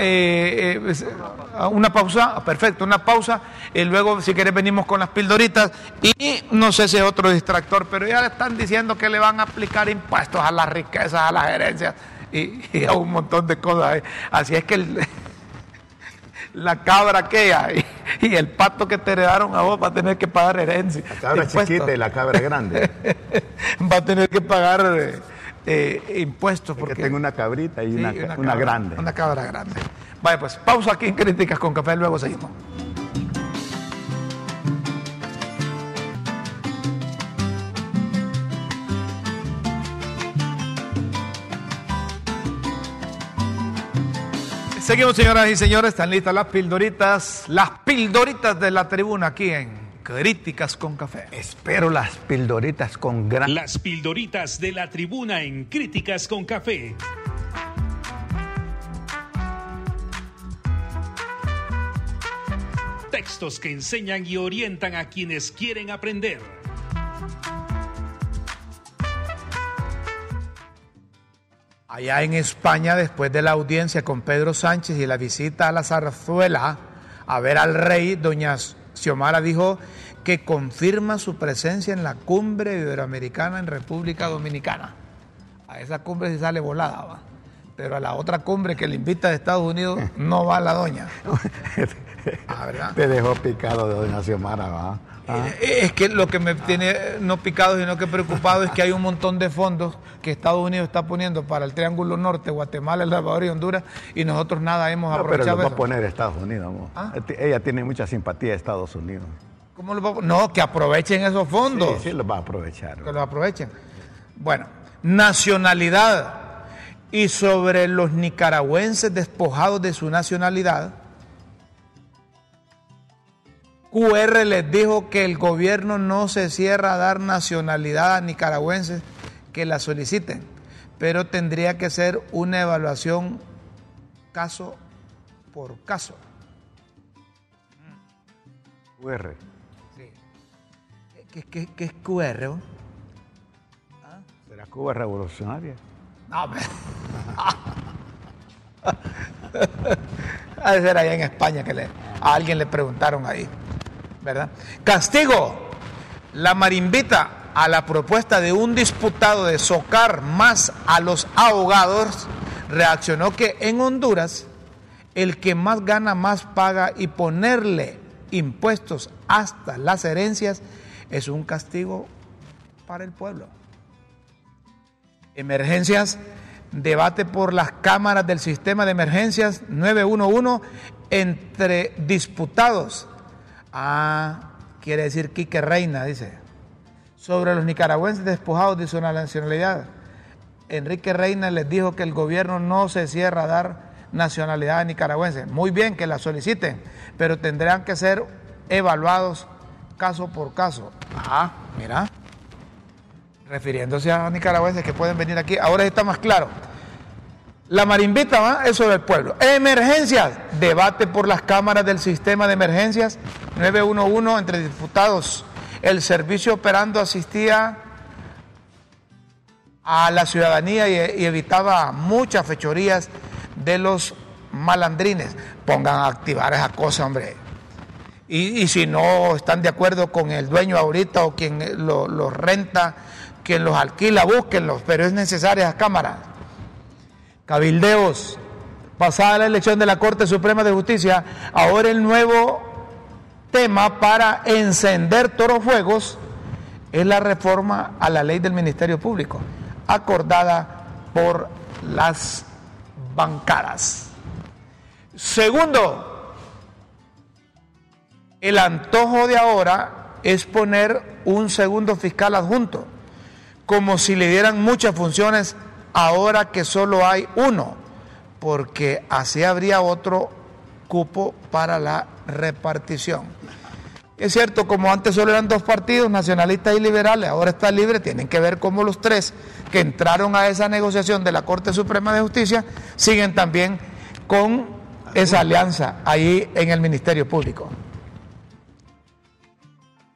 una pausa, perfecto, una pausa, y luego si querés venimos con las pildoritas, y no sé si es otro distractor, pero ya le están diciendo que le van a aplicar impuestos a las riquezas, a las herencias, y a un montón de cosas, así es que la cabra aquella y el pato que te heredaron a vos va a tener que pagar herencia. La cabra chiquita y la cabra grande. Va a tener que pagar... impuestos, porque tengo una cabrita y una cabra grande. Vaya, pues pausa aquí en Críticas con Café, luego seguimos. Seguimos, señoras y señores, están listas las pildoritas de la tribuna aquí en Críticas con Café. Espero las pildoritas con gran... Las pildoritas de la tribuna en Críticas con Café. Textos que enseñan y orientan a quienes quieren aprender. Allá en España, después de la audiencia con Pedro Sánchez y la visita a la zarzuela a ver al rey, doña Xiomara dijo que confirma su presencia en la cumbre iberoamericana en República Dominicana. A esa cumbre se sale volada, ¿va? Pero a la otra cumbre que le invita de Estados Unidos no va la doña. Ah, ¿verdad? Te dejó picado de doña Xiomara, ¿va? Ah. Es que lo que me tiene no picado sino que preocupado es que hay un montón de fondos que Estados Unidos está poniendo para el Triángulo Norte, Guatemala, El Salvador y Honduras, y nosotros nada hemos aprovechado. Pero lo va a poner Estados Unidos, amor. ¿Ah? Ella tiene mucha simpatía de Estados Unidos. ¿Cómo lo va a poner? No, que aprovechen esos fondos. Sí, sí los va a aprovechar. Que los aprovechen. Bueno, nacionalidad. Y sobre los nicaragüenses despojados de su nacionalidad, QR les dijo que el gobierno no se cierra a dar nacionalidad a nicaragüenses que la soliciten, pero tendría que ser una evaluación caso por caso. QR. Sí. ¿Qué es QR? ¿Oh? ¿Ah? ¿Será Cuba revolucionaria? No, pero... Ha de ser allá en España que a alguien le preguntaron ahí, ¿verdad? Castigo. La marimbita a la propuesta de un diputado de socar más a los abogados reaccionó que en Honduras el que más gana más paga y ponerle impuestos hasta las herencias es un castigo para el pueblo. Emergencias. Debate por las cámaras del sistema de emergencias 911 entre diputados. Ah, quiere decir Quique Reina, dice. Sobre los nicaragüenses despojados de su nacionalidad. Enrique Reina les dijo que el gobierno no se cierra a dar nacionalidad a nicaragüenses. Muy bien que la soliciten, pero tendrán que ser evaluados caso por caso. Ah, mira. Refiriéndose a nicaragüenses que pueden venir aquí, ahora está más claro. La marimbita va, es sobre el pueblo. Emergencias, debate por las cámaras del sistema de emergencias 911 entre diputados. El servicio operando asistía a la ciudadanía y evitaba muchas fechorías de los malandrines. Pongan a activar esa cosa, hombre. Y si no están de acuerdo con el dueño ahorita o quien los renta, quien los alquila, búsquenlos, pero es necesaria esa cámara. Cabildeos. Pasada la elección de la Corte Suprema de Justicia, ahora el nuevo tema para encender toros fuegos es la reforma a la ley del Ministerio Público, acordada por las bancadas. Segundo, el antojo de ahora es poner un segundo fiscal adjunto, como si le dieran muchas funciones ahora que solo hay uno, porque así habría otro cupo para la repartición. Es cierto, como antes solo eran dos partidos, nacionalistas y liberales, ahora está libre, tienen que ver cómo los tres que entraron a esa negociación de la Corte Suprema de Justicia siguen también con esa alianza ahí en el Ministerio Público.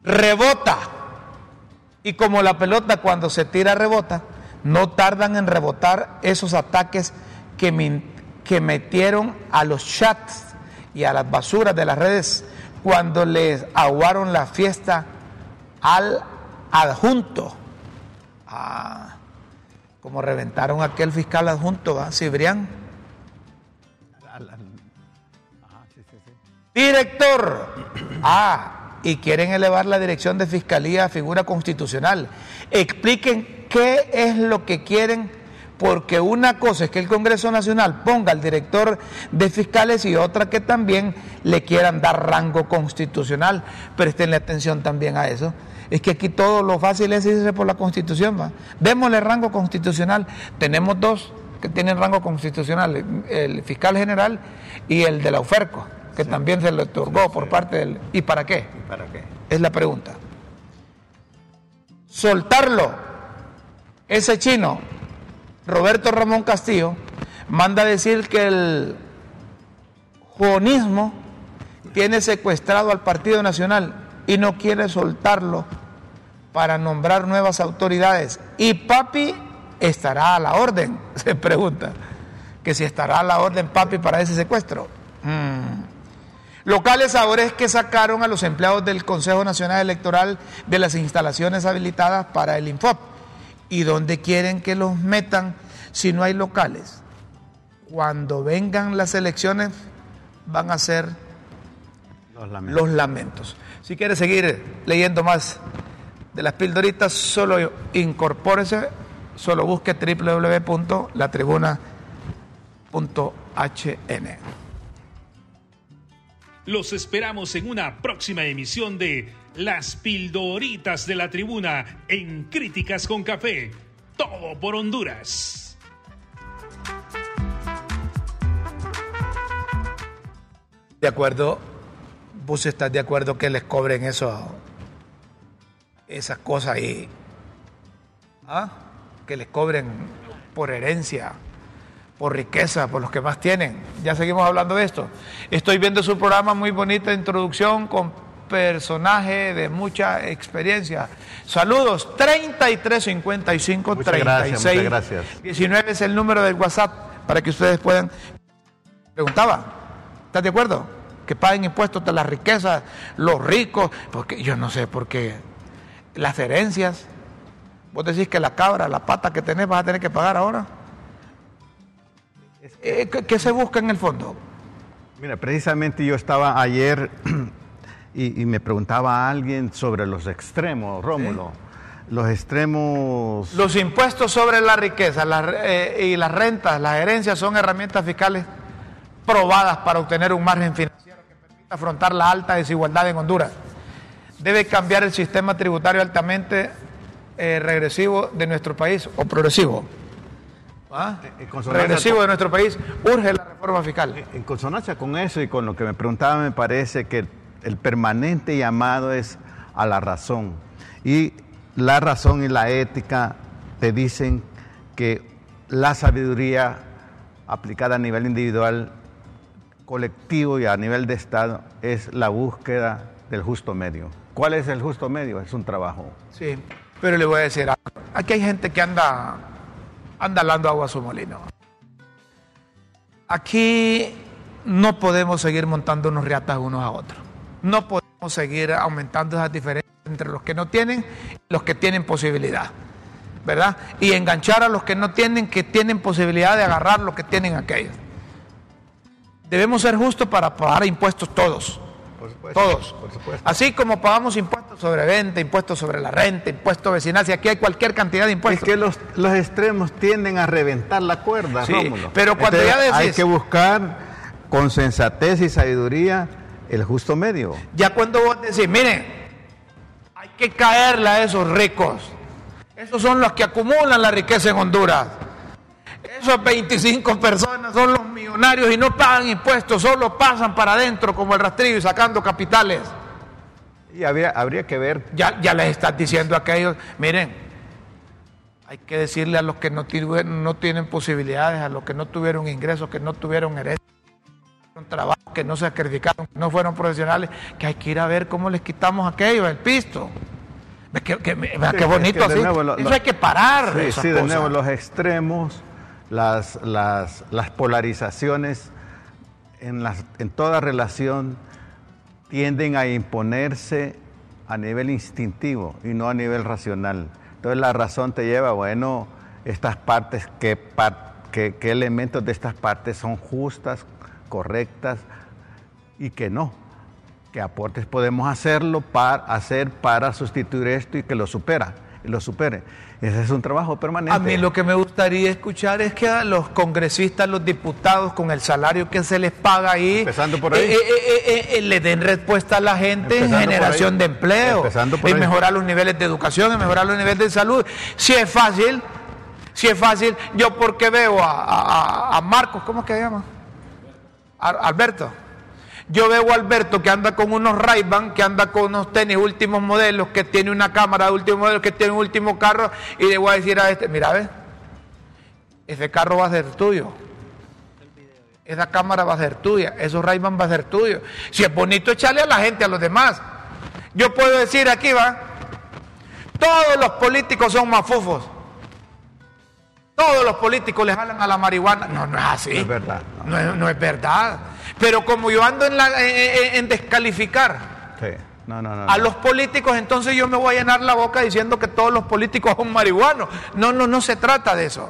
Rebota. Y como la pelota cuando se tira rebota, no tardan en rebotar esos ataques que metieron a los chats y a las basuras de las redes cuando les aguaron la fiesta al adjunto. Ah, como reventaron a aquel fiscal adjunto, ¿va? Cibrián. Director. Ah. Y quieren elevar la dirección de fiscalía a figura constitucional. Expliquen qué es lo que quieren, porque una cosa es que el Congreso Nacional ponga al director de fiscales y otra que también le quieran dar rango constitucional. Prestenle atención también a eso. Es que aquí todo lo fácil es irse por la Constitución, ¿va? Démosle rango constitucional. Tenemos dos que tienen rango constitucional, el fiscal general y el de la Uferco, que sí, también se le otorgó, sí, por parte del... ¿Y para qué? ¿Y para qué? Es la pregunta. Soltarlo. Ese chino, Roberto Ramón Castillo, manda decir que el juanismo tiene secuestrado al Partido Nacional y no quiere soltarlo para nombrar nuevas autoridades. ¿Y papi estará a la orden? Se pregunta. Que si estará a la orden papi para ese secuestro. Locales ahora es que sacaron a los empleados del Consejo Nacional Electoral de las instalaciones habilitadas para el Infop. ¿Y dónde quieren que los metan si no hay locales? Cuando vengan las elecciones van a ser los lamentos. Si quieres seguir leyendo más de las pildoritas, solo incorpórese, solo busque www.latribuna.hn. Los esperamos en una próxima emisión de Las Pildoritas de la Tribuna en Críticas con Café. Todo por Honduras. De acuerdo, vos estás de acuerdo que les cobren esas cosas ahí. ¿Ah? Que les cobren por herencia, por riqueza, por los que más tienen. Ya seguimos hablando de esto. Estoy viendo su programa, muy bonita introducción con personaje de mucha experiencia. Saludos, 3355-3619 es el número del WhatsApp para que ustedes puedan. Preguntaba, ¿estás de acuerdo? Que paguen impuestos de las riquezas, los ricos, porque yo no sé por qué las herencias. Vos decís que la cabra, la pata que tenés, vas a tener que pagar ahora. ¿Qué se busca en el fondo? Mira, precisamente yo estaba ayer y me preguntaba a alguien sobre los extremos, Rómulo. ¿Sí? Los extremos... Los impuestos sobre la riqueza y las rentas, las herencias son herramientas fiscales probadas para obtener un margen financiero que permita afrontar la alta desigualdad en Honduras. Debe cambiar el sistema tributario altamente regresivo de nuestro país, o progresivo. ¿Ah? Regresivo de nuestro país, urge la reforma fiscal. En consonancia con eso y con lo que me preguntaba, me parece que el permanente llamado es a la razón. Y la razón y la ética te dicen que la sabiduría aplicada a nivel individual, colectivo y a nivel de Estado es la búsqueda del justo medio. ¿Cuál es el justo medio? Es un trabajo. Sí, pero le voy a decir algo. Aquí hay gente que anda hablando agua a su molino. Aquí no podemos seguir montando unos riatas unos a otros. No podemos seguir aumentando esas diferencias entre los que no tienen y los que tienen posibilidad, ¿verdad? Y enganchar a los que no tienen, que tienen posibilidad de agarrar lo que tienen aquellos. Debemos ser justos para pagar impuestos todos. Por supuesto, todos. Por supuesto. Así como pagamos impuestos sobre venta, impuestos sobre la renta, impuestos vecinales, si aquí hay cualquier cantidad de impuestos. Es que los extremos tienden a reventar la cuerda, sí, Rómulo. Pero cuando entonces, ya decís, hay que buscar con sensatez y sabiduría el justo medio. Ya cuando vos decís, miren, hay que caerle a esos ricos. Esos son los que acumulan la riqueza en Honduras. Esos 25 personas son los millonarios y no pagan impuestos, solo pasan para adentro como el rastrillo y sacando capitales. Y habría que ver... Ya les estás diciendo a aquellos, miren, hay que decirle a los que no tienen posibilidades, a los que no tuvieron ingresos, que no tuvieron herencia, trabajo, que no se sacrificaron, que no fueron profesionales, que hay que ir a ver cómo les quitamos a aquellos el pisto. Qué bonito así. Eso hay que parar. Sí, de nuevo, los extremos... Las polarizaciones en toda relación tienden a imponerse a nivel instintivo y no a nivel racional. Entonces la razón te lleva, bueno, estas partes, qué elementos de estas partes son justas, correctas y que no. ¿Qué aportes podemos hacer para sustituir esto y que lo supera? Lo supere. Ese es un trabajo permanente. A mí lo que me gustaría escuchar es que a los congresistas, los diputados, con el salario que se les paga ahí, empezando por ahí, le den respuesta a la gente en generación de empleo, en mejorar los niveles de educación, en mejorar los niveles de salud. Si es fácil, yo porque veo a Marcos, ¿cómo es que se llama? Alberto. Yo veo a Alberto que anda con unos Ray-Ban, que anda con unos tenis últimos modelos, que tiene una cámara de últimos modelos, que tiene un último carro, y le voy a decir a este, mira, ¿ves? Ese carro va a ser tuyo. Esa cámara va a ser tuya. Esos Ray-Ban va a ser tuyo. Si es bonito, échale a la gente, a los demás. Yo puedo decir aquí, va, Todos los políticos son mafufos. Todos los políticos les jalan a la marihuana. No, no es así. No es verdad. No es verdad. Pero como yo ando en descalificar, sí. No, a los políticos, entonces yo me voy a llenar la boca diciendo que todos los políticos son marihuanos. No se trata de eso.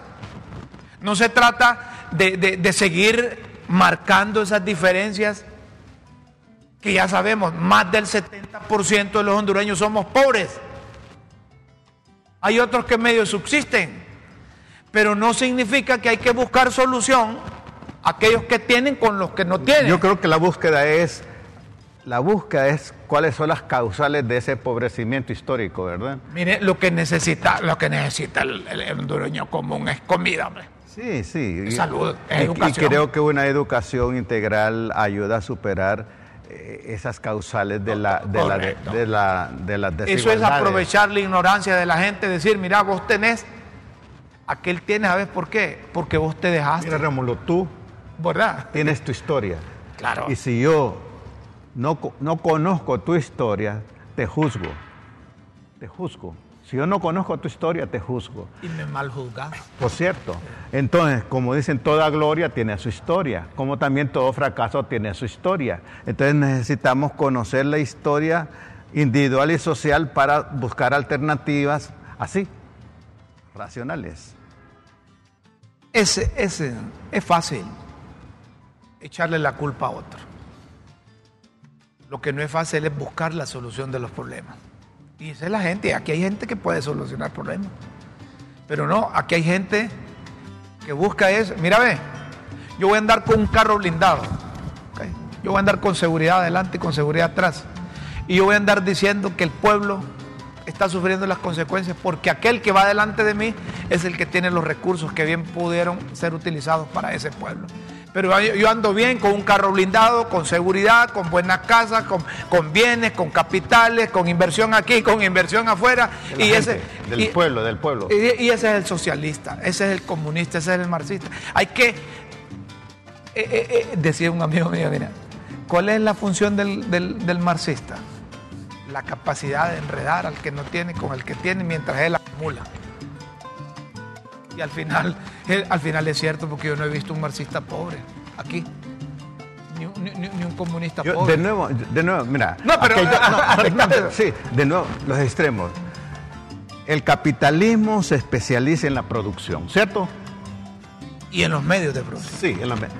No se trata de seguir marcando esas diferencias que ya sabemos, más del 70% de los hondureños somos pobres. Hay otros que medio subsisten, pero no significa que hay que buscar solución a aquellos que tienen con los que no tienen. Yo creo que la búsqueda es cuáles son las causales de ese empobrecimiento histórico, ¿verdad? Mire, lo que necesita el hondureño común es comida, hombre. Sí, sí. Es salud, es educación. Y creo que una educación integral ayuda a superar esas causales de las desigualdades. Eso es aprovechar la ignorancia de la gente, decir, mira, vos tenés, aquel tiene, ¿sabes por qué? Porque vos te dejaste. Mira, Rómulo, tú, ¿verdad?, tienes tu historia. Claro. Y si yo no conozco tu historia, te juzgo. Te juzgo. Si yo no conozco tu historia, te juzgo. Y me mal juzgas. Por cierto. Entonces, como dicen, toda gloria tiene su historia, como también todo fracaso tiene su historia. Entonces necesitamos conocer la historia individual y social para buscar alternativas así, racionales. Es fácil echarle la culpa a otro. Lo que no es fácil es buscar la solución de los problemas. Y esa es la gente. Aquí hay gente que puede solucionar problemas. Pero no, aquí hay gente que busca eso. Mira, ve, yo voy a andar con un carro blindado. ¿Okay? Yo voy a andar con seguridad adelante y con seguridad atrás. Y yo voy a andar diciendo que el pueblo está sufriendo las consecuencias porque aquel que va delante de mí es el que tiene los recursos que bien pudieron ser utilizados para ese pueblo. Pero yo ando bien con un carro blindado, con seguridad, con buenas casas, con bienes, con capitales, con inversión aquí, con inversión afuera. Del pueblo. Y ese es el socialista, ese es el comunista, ese es el marxista. Hay que, decía un amigo mío, mira, ¿cuál es la función del marxista? La capacidad de enredar al que no tiene con el que tiene mientras él acumula. Y al final es cierto, porque yo no he visto un marxista pobre aquí, ni un comunista pobre. De nuevo, mira. No, pero sí, de nuevo, los extremos. El capitalismo se especializa en la producción, ¿cierto? Y en los medios de producción. Sí, en los medios.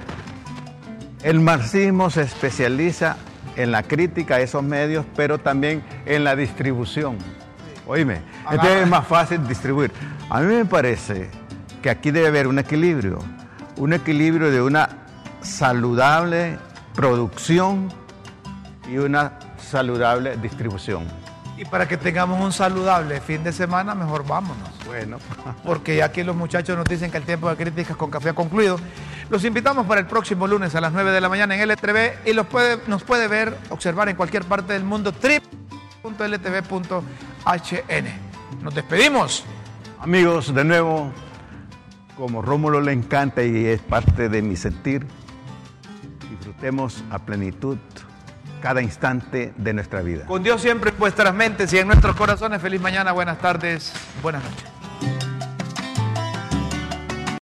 El marxismo se especializa en la crítica a esos medios, pero también en la distribución. Sí. Oíme, entonces es más fácil distribuir. A mí me parece que aquí debe haber un equilibrio de una saludable producción y una saludable distribución. Y para que tengamos un saludable fin de semana, mejor vámonos. Bueno. Porque ya aquí los muchachos nos dicen que el tiempo de Críticas con Café ha concluido. Los invitamos para el próximo lunes a las 9 de la mañana en LTV y nos puede ver, observar en cualquier parte del mundo, trip.ltv.hn. Nos despedimos. Amigos, de nuevo, como Rómulo le encanta y es parte de mi sentir, disfrutemos a plenitud cada instante de nuestra vida. Con Dios siempre en vuestras mentes y en nuestros corazones. Feliz mañana, buenas tardes, buenas noches.